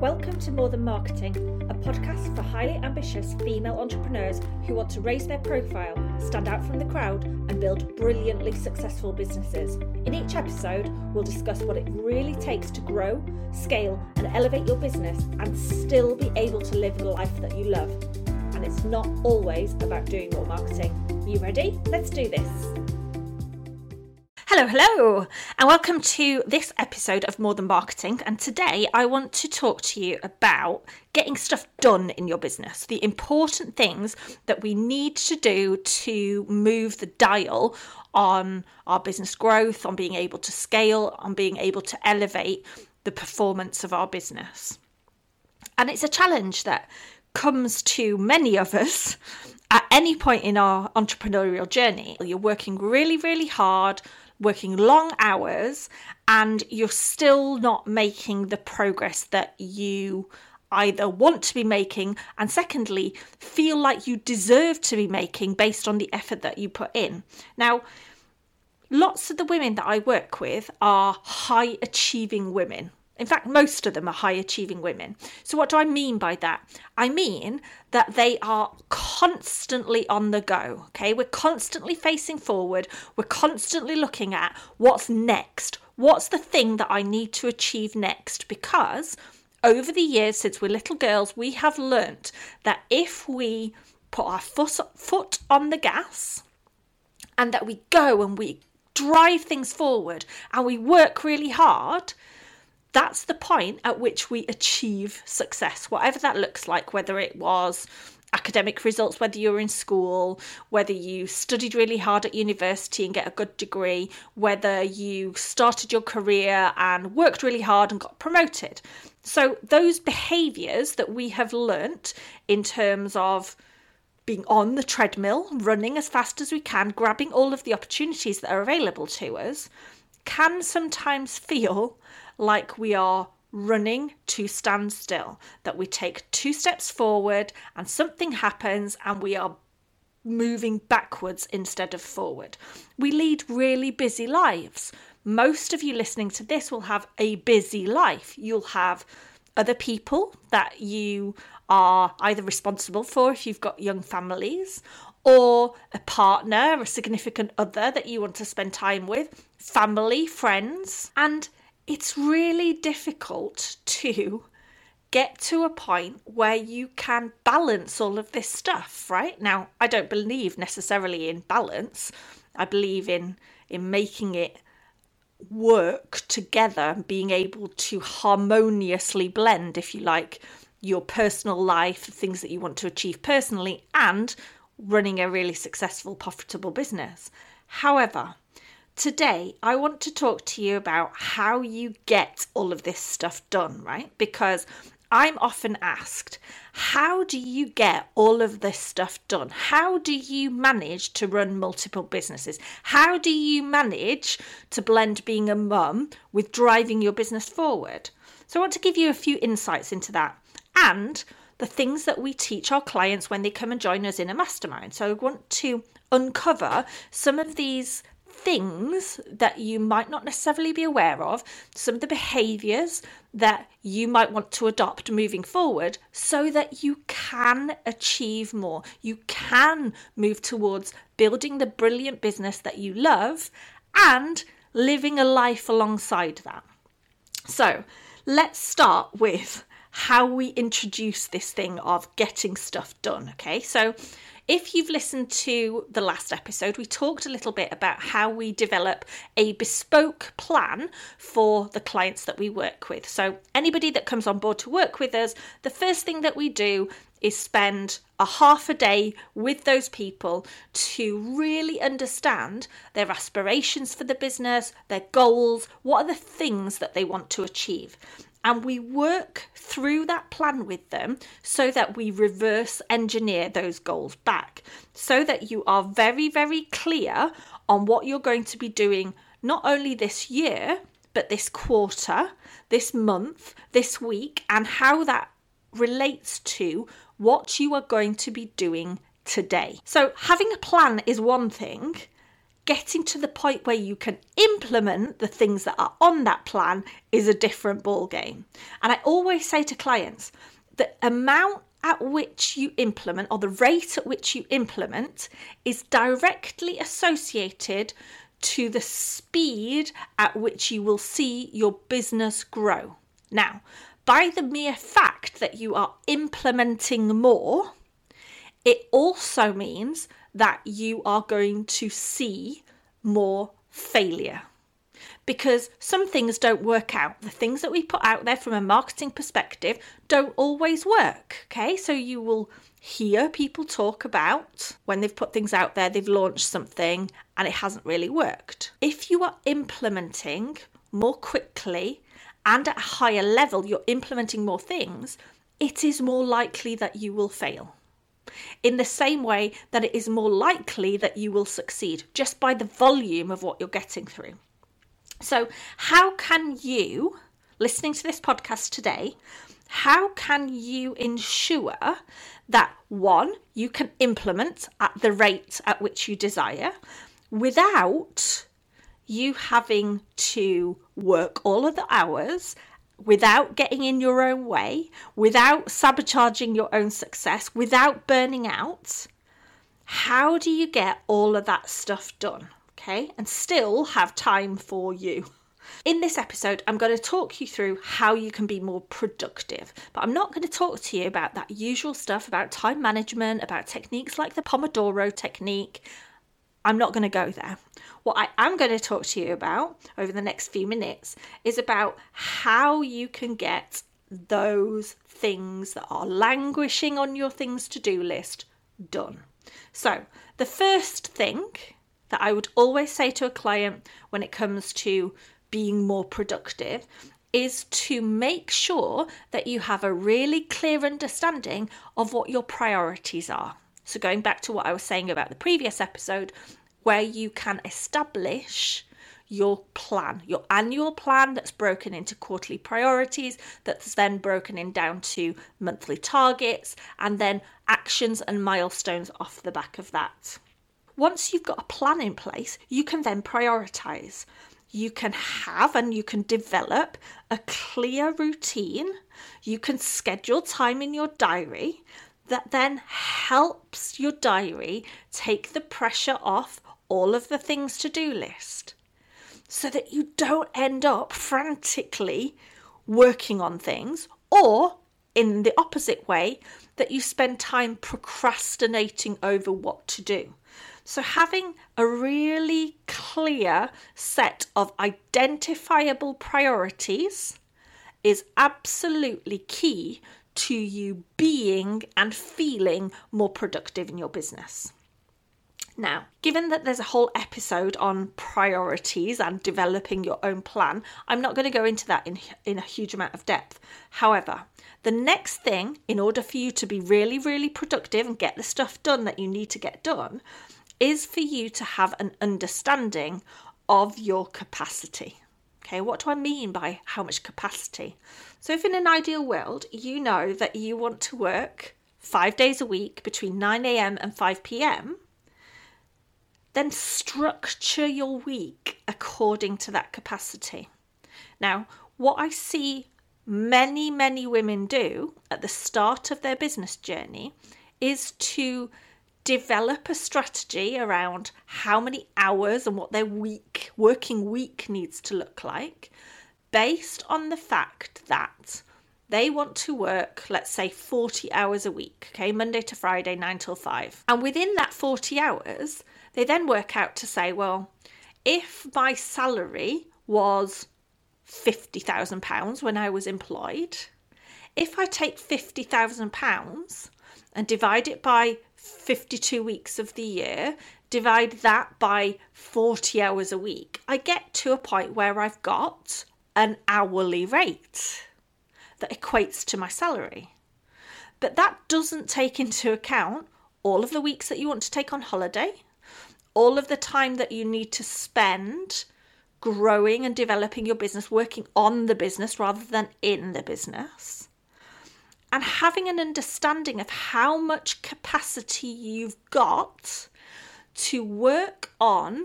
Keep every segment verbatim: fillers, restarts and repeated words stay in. Welcome to More Than Marketing, a podcast for highly ambitious female entrepreneurs who want to raise their profile, stand out from the crowd, and build brilliantly successful businesses. In each episode, we'll discuss what it really takes to grow, scale, and elevate your business and still be able to live the life that you love. And it's not always about doing more marketing. You ready? Let's do this. Hello, hello, and welcome to this episode of More Than Marketing. And today I want to talk to you about getting stuff done in your business, the important things that we need to do to move the dial on our business growth, on being able to scale, on being able to elevate the performance of our business. And it's a challenge that comes to many of us at any point in our entrepreneurial journey. You're working really, really hard, working long hours, and you're still not making the progress that you either want to be making and secondly feel like you deserve to be making based on the effort that you put in. Now, lots of the women that I work with are high achieving women. In fact, most of them are high achieving women. So what do I mean by that? I mean that they are constantly on the go. Okay, we're constantly facing forward. We're constantly looking at what's next. What's the thing that I need to achieve next? Because over the years, since we're little girls, we have learnt that if we put our foot on the gas and that we go and we drive things forward and we work really hard, that's the point at which we achieve success, whatever that looks like, whether it was academic results, whether you were in school, whether you studied really hard at university and get a good degree, whether you started your career and worked really hard and got promoted. So those behaviours that we have learnt in terms of being on the treadmill, running as fast as we can, grabbing all of the opportunities that are available to us, can sometimes feel like we are running to stand still, that we take two steps forward and something happens and we are moving backwards instead of forward. We lead really busy lives. Most of you listening to this will have a busy life. You'll have other people that you are either responsible for if you've got young families, or a partner, a significant other that you want to spend time with, family, friends, and it's really difficult to get to a point where you can balance all of this stuff, right? Now, I don't believe necessarily in balance. I believe in, in making it work together and being able to harmoniously blend, if you like, your personal life, things that you want to achieve personally, and running a really successful, profitable business. However, today, I want to talk to you about how you get all of this stuff done, right? Because I'm often asked, how do you get all of this stuff done? How do you manage to run multiple businesses? How do you manage to blend being a mum with driving your business forward? So I want to give you a few insights into that and the things that we teach our clients when they come and join us in a mastermind. So I want to uncover some of these things that you might not necessarily be aware of, some of the behaviours that you might want to adopt moving forward so that you can achieve more. You can move towards building the brilliant business that you love and living a life alongside that. So let's start with how we introduce this thing of getting stuff done, okay? So if you've listened to the last episode, we talked a little bit about how we develop a bespoke plan for the clients that we work with. So anybody that comes on board to work with us, the first thing that we do is spend a half a day with those people to really understand their aspirations for the business, their goals, what are the things that they want to achieve. And we work through that plan with them so that we reverse engineer those goals back so that you are very, very clear on what you're going to be doing not only this year, but this quarter, this month, this week, and how that relates to what you are going to be doing today. So having a plan is one thing. getting to the point where you can implement the things that are on that plan is a different ball game. And I always say to clients, the amount at which you implement, or the rate at which you implement, is directly associated to the speed at which you will see your business grow. Now, by the mere fact that you are implementing more, it also means that you are going to see more failure, because some things don't work out. The things that we put out there from a marketing perspective don't always work. Okay, so you will hear people talk about when they've put things out there, they've launched something and it hasn't really worked. If you are implementing more quickly and at a higher level, you're implementing more things, it is more likely that you will fail. In the same way that it is more likely that you will succeed, just by the volume of what you're getting through. So how can you, listening to this podcast today, how can you ensure that, one, you can implement at the rate at which you desire without you having to work all of the hours, without getting in your own way, without sabotaging your own success, without burning out? How do you get all of that stuff done, okay, and still have time for you? In this episode, I'm going to talk you through how you can be more productive, but I'm not going to talk to you about that usual stuff about time management, about techniques like the Pomodoro technique. I'm not going to go there. What I am going to talk to you about over the next few minutes is about how you can get those things that are languishing on your things to do list done. So the first thing that I would always say to a client when it comes to being more productive is to make sure that you have a really clear understanding of what your priorities are. So going back to what I was saying about the previous episode, where you can establish your plan, your annual plan that's broken into quarterly priorities, that's then broken in down to monthly targets, and then actions and milestones off the back of that. Once you've got a plan in place, you can then prioritise. You can have and you can develop a clear routine. You can schedule time in your diary. That then helps your diary take the pressure off all of the things to do list, so that you don't end up frantically working on things, or in the opposite way, that you spend time procrastinating over what to do. So having a really clear set of identifiable priorities is absolutely key to you being and feeling more productive in your business. Now, given that there's a whole episode on priorities and developing your own plan, I'm not going to go into that in, in a huge amount of depth. However, the next thing, in order for you to be really, really productive and get the stuff done that you need to get done, is for you to have an understanding of your capacity. Okay, what do I mean by how much capacity? So if in an ideal world, you know that you want to work five days a week between nine a.m. and five p.m, then structure your week according to that capacity. Now, what I see many, many women do at the start of their business journey is to develop a strategy around how many hours and what their week, working week needs to look like, based on the fact that they want to work, let's say, forty hours a week, okay, Monday to Friday, nine till five. And within that forty hours, they then work out to say, well, if my salary was fifty thousand pounds when I was employed, if I take fifty thousand pounds and divide it by fifty-two weeks of the year, divide that by forty hours a week, I get to a point where I've got an hourly rate that equates to my salary. But that doesn't take into account all of the weeks that you want to take on holiday, all of the time that you need to spend growing and developing your business, working on the business rather than in the business. And having an understanding of how much capacity you've got to work on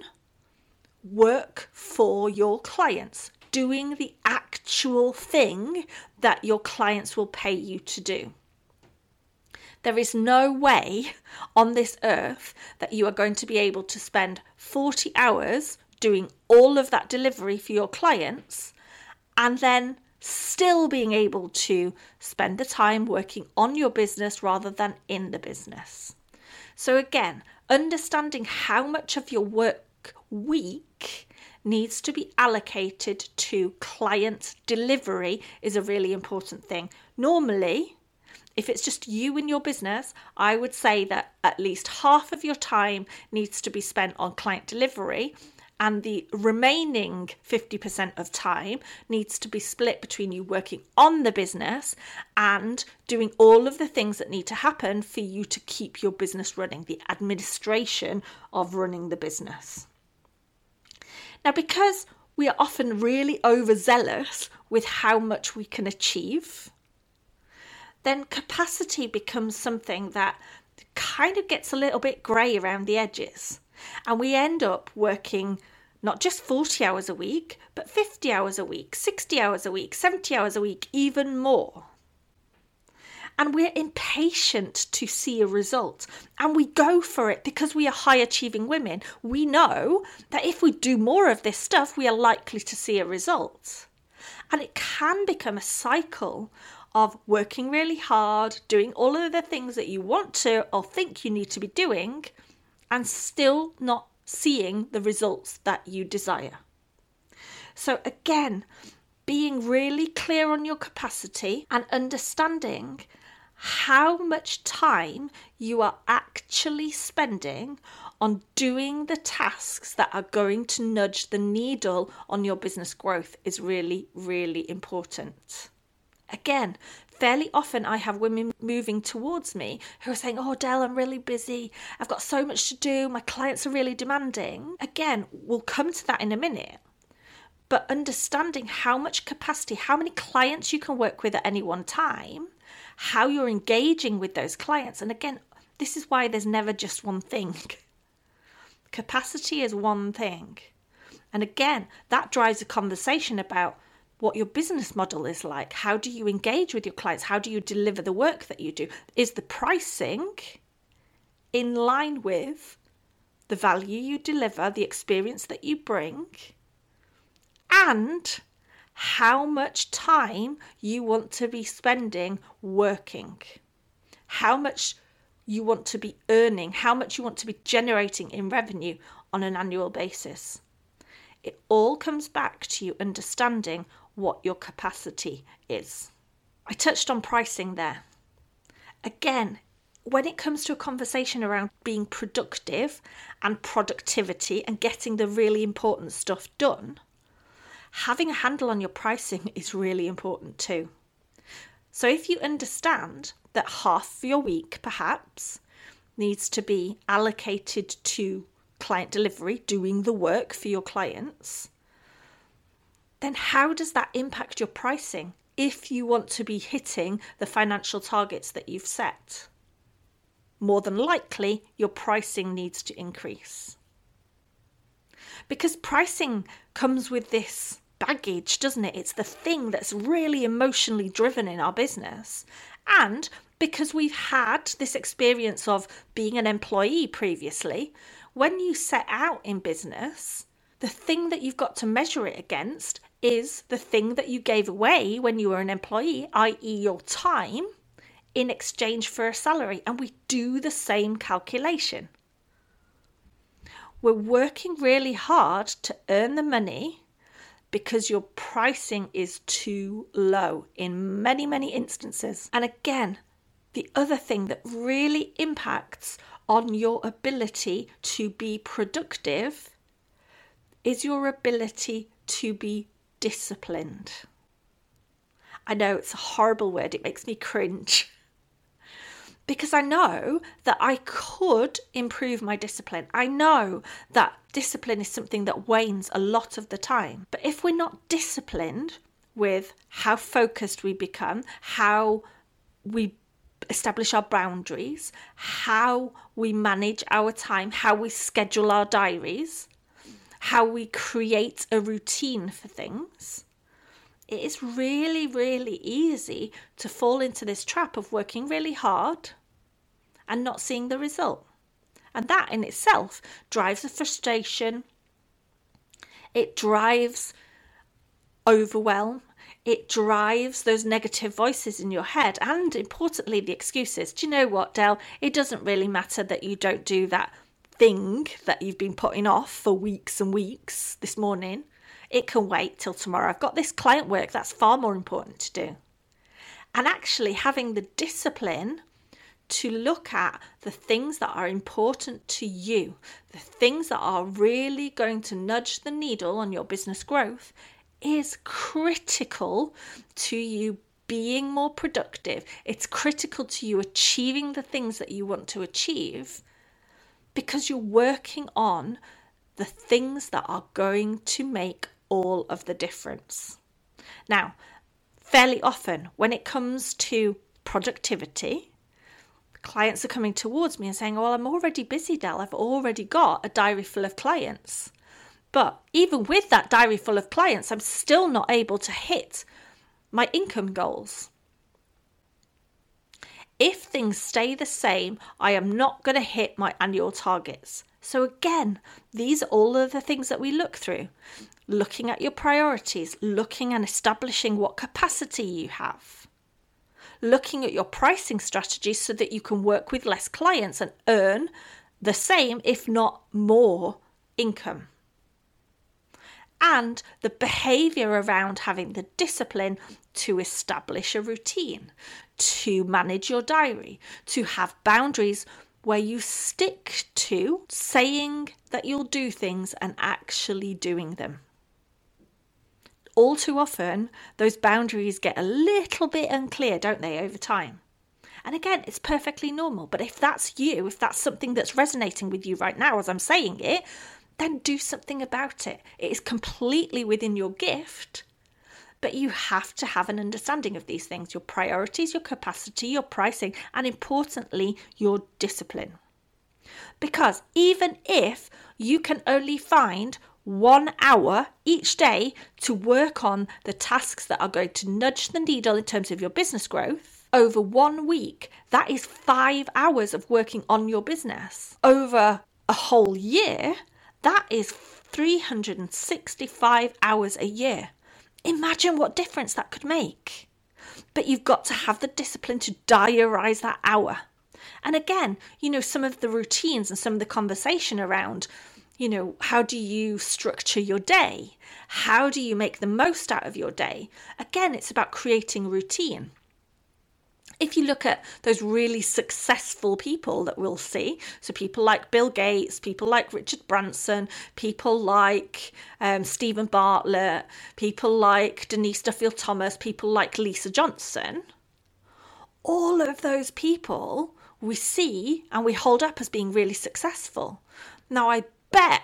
work for your clients, doing the actual thing that your clients will pay you to do. There is no way on this earth that you are going to be able to spend forty hours doing all of that delivery for your clients and then still being able to spend the time working on your business rather than in the business. So again, understanding how much of your work week needs to be allocated to client delivery is a really important thing. Normally, if it's just you and your business, I would say that at least half of your time needs to be spent on client delivery, and the remaining fifty percent of time needs to be split between you working on the business and doing all of the things that need to happen for you to keep your business running, the administration of running the business. Now, because we are often really overzealous with how much we can achieve, then capacity becomes something that kind of gets a little bit grey around the edges. And we end up working not just forty hours a week, but fifty hours a week, sixty hours a week, seventy hours a week, even more. And we're impatient to see a result. And we go for it because we are high achieving women. We know that if we do more of this stuff, we are likely to see a result. And it can become a cycle of working really hard, doing all of the things that you want to or think you need to be doing, and still not seeing the results that you desire. So again, being really clear on your capacity and understanding how much time you are actually spending on doing the tasks that are going to nudge the needle on your business growth is really, really important. Again, fairly often I have women moving towards me who are saying, oh, Del, I'm really busy. I've got so much to do. My clients are really demanding. Again, we'll come to that in a minute. But understanding how much capacity, how many clients you can work with at any one time, how you're engaging with those clients. And again, this is why there's never just one thing. Capacity is one thing. And again, that drives a conversation about what your business model is like. How do you engage with your clients? How do you deliver the work that you do? Is the pricing in line with the value you deliver, the experience that you bring, and how much time you want to be spending working? How much you want to be earning? How much you want to be generating in revenue on an annual basis? It all comes back to you understanding what your capacity is. I touched on pricing there. Again, when it comes to a conversation around being productive and productivity and getting the really important stuff done, having a handle on your pricing is really important too. So if you understand that half your week perhaps needs to be allocated to client delivery, doing the work for your clients, then how does that impact your pricing if you want to be hitting the financial targets that you've set? More than likely, your pricing needs to increase. Because pricing comes with this baggage, doesn't it? It's the thing that's really emotionally driven in our business. And because we've had this experience of being an employee previously, when you set out in business, the thing that you've got to measure it against is the thing that you gave away when you were an employee, that is your time, in exchange for a salary. And we do the same calculation. We're working really hard to earn the money because your pricing is too low in many, many instances. And again, the other thing that really impacts on your ability to be productive is your ability to be disciplined. I know it's a horrible word, it makes me cringe. Because I know that I could improve my discipline. I know that discipline is something that wanes a lot of the time. But if we're not disciplined with how focused we become, how we establish our boundaries, how we manage our time, how we schedule our diaries, how we create a routine for things, it is really, really easy to fall into this trap of working really hard and not seeing the result. And that in itself drives the frustration. It drives overwhelm. It drives those negative voices in your head and, importantly, the excuses. Do you know what, Del? It doesn't really matter that you don't do that thing that you've been putting off for weeks and weeks this morning. It can wait till tomorrow. I've got this client work that's far more important to do. And actually having the discipline to look at the things that are important to you, the things that are really going to nudge the needle on your business growth, is critical to you being more productive. It's critical to you achieving the things that you want to achieve, because you're working on the things that are going to make all of the difference. Now, fairly often when it comes to productivity, clients are coming towards me and saying, well, I'm already busy, Del. I've already got a diary full of clients. But even with that diary full of clients, I'm still not able to hit my income goals. If things stay the same, I am not going to hit my annual targets. So again, these are all of the things that we look through. Looking at your priorities, looking and establishing what capacity you have. Looking at your pricing strategies so that you can work with less clients and earn the same, if not more, income. And the behaviour around having the discipline to establish a routine, to manage your diary, to have boundaries where you stick to saying that you'll do things and actually doing them. All too often, those boundaries get a little bit unclear, don't they, over time? And again, it's perfectly normal. But if that's you, if that's something that's resonating with you right now as I'm saying it, then do something about it. It is completely within your gift, but you have to have an understanding of these things, your priorities, your capacity, your pricing, and importantly, your discipline. Because even if you can only find one hour each day to work on the tasks that are going to nudge the needle in terms of your business growth over one week, that is five hours of working on your business. Over a whole year, that is three hundred sixty-five hours a year. Imagine what difference that could make. But you've got to have the discipline to diarise that hour. And again, you know, some of the routines and some of the conversation around, you know, how do you structure your day? How do you make the most out of your day? Again, it's about creating routine. If you look at those really successful people that we'll see, so people like Bill Gates, people like Richard Branson, people like um, Stephen Bartlett, people like Denise Duffield-Thomas, people like Lisa Johnson, all of those people we see and we hold up as being really successful. Now, I bet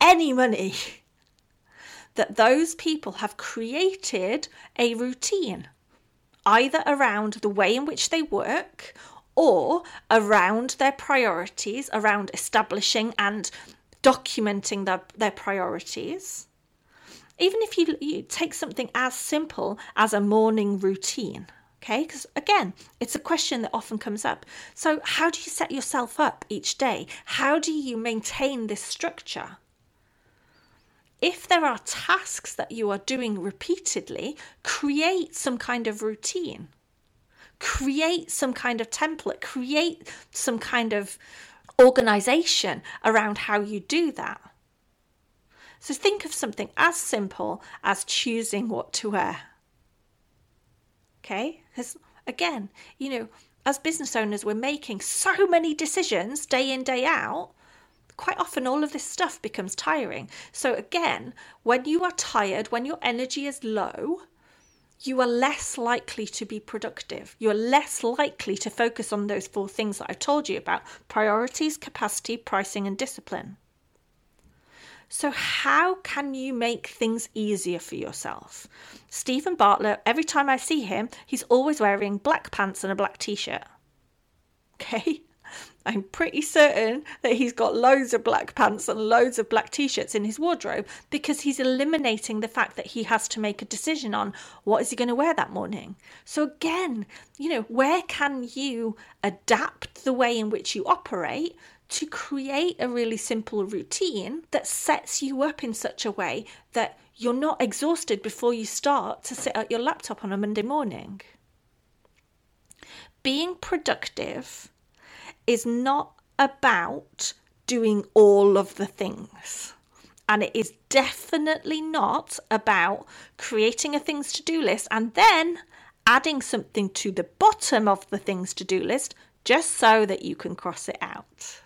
any money that those people have created a routine, either around the way in which they work or around their priorities, around establishing and documenting their, their priorities. Even if you, you take something as simple as a morning routine, okay? Because again, it's a question that often comes up. So how do you set yourself up each day? How do you maintain this structure? If there are tasks that you are doing repeatedly, create some kind of routine. Create some kind of template. Create some kind of organisation around how you do that. So think of something as simple as choosing what to wear. Okay? Because again, you know, as business owners, we're making so many decisions day in, day out. Quite often all of this stuff becomes tiring. So again, when you are tired, when your energy is low, you are less likely to be productive. You're less likely to focus on those four things that I told you about: priorities, capacity, pricing, and discipline. So how can you make things easier for yourself? Stephen Bartlett, every time I see him, he's always wearing black pants and a black t-shirt. Okay? I'm pretty certain that he's got loads of black pants and loads of black t-shirts in his wardrobe because he's eliminating the fact that he has to make a decision on what is he going to wear that morning. So again, you know, where can you adapt the way in which you operate to create a really simple routine that sets you up in such a way that you're not exhausted before you start to sit at your laptop on a Monday morning? Being productive is not about doing all of the things. And it is definitely not about creating a things to do list and then adding something to the bottom of the things to do list just so that you can cross it out.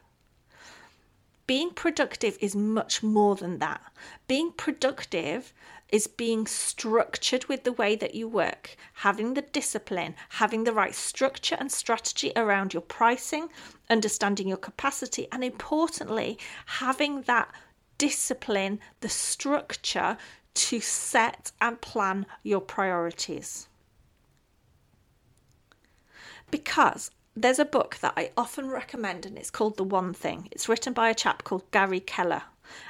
Being productive is much more than that. Being productive is being structured with the way that you work, having the discipline, having the right structure and strategy around your pricing, understanding your capacity, and importantly, having that discipline, the structure to set and plan your priorities. Because there's a book that I often recommend and it's called The One Thing. It's written by a chap called Gary Keller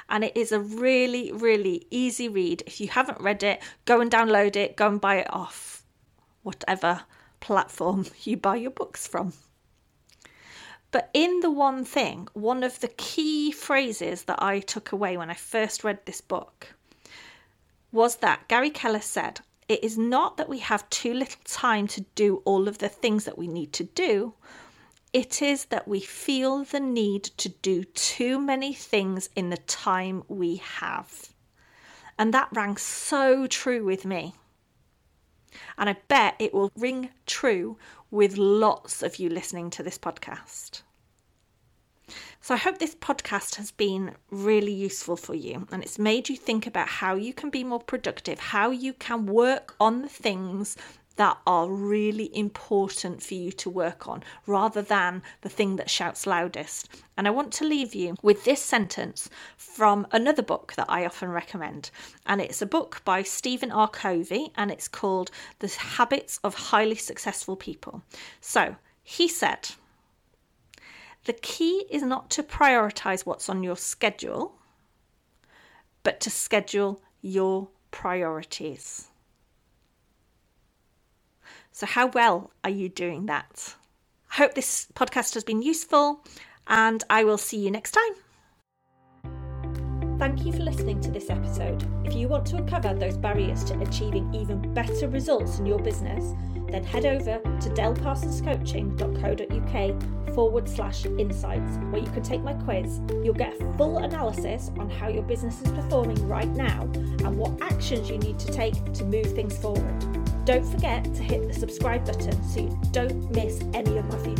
and it is a really, really easy read. If you haven't read it, go and download it, go and buy it off whatever platform you buy your books from. But in The One Thing, one of the key phrases that I took away when I first read this book was that Gary Keller said, it is not that we have too little time to do all of the things that we need to do. It is that we feel the need to do too many things in the time we have. And that rang so true with me. And I bet it will ring true with lots of you listening to this podcast. So I hope this podcast has been really useful for you and it's made you think about how you can be more productive, how you can work on the things that are really important for you to work on rather than the thing that shouts loudest. And I want to leave you with this sentence from another book that I often recommend. And it's a book by Stephen R. Covey and it's called The Habits of Highly Successful People. So he said, the key is not to prioritise what's on your schedule, but to schedule your priorities. So how well are you doing that? I hope this podcast has been useful and I will see you next time. Thank you for listening to this episode. If you want to uncover those barriers to achieving even better results in your business, then head over to delparsonscoaching.co.uk forward slash insights, where you can take my quiz. You'll get a full analysis on how your business is performing right now and what actions you need to take to move things forward. Don't forget to hit the subscribe button so you don't miss any of my future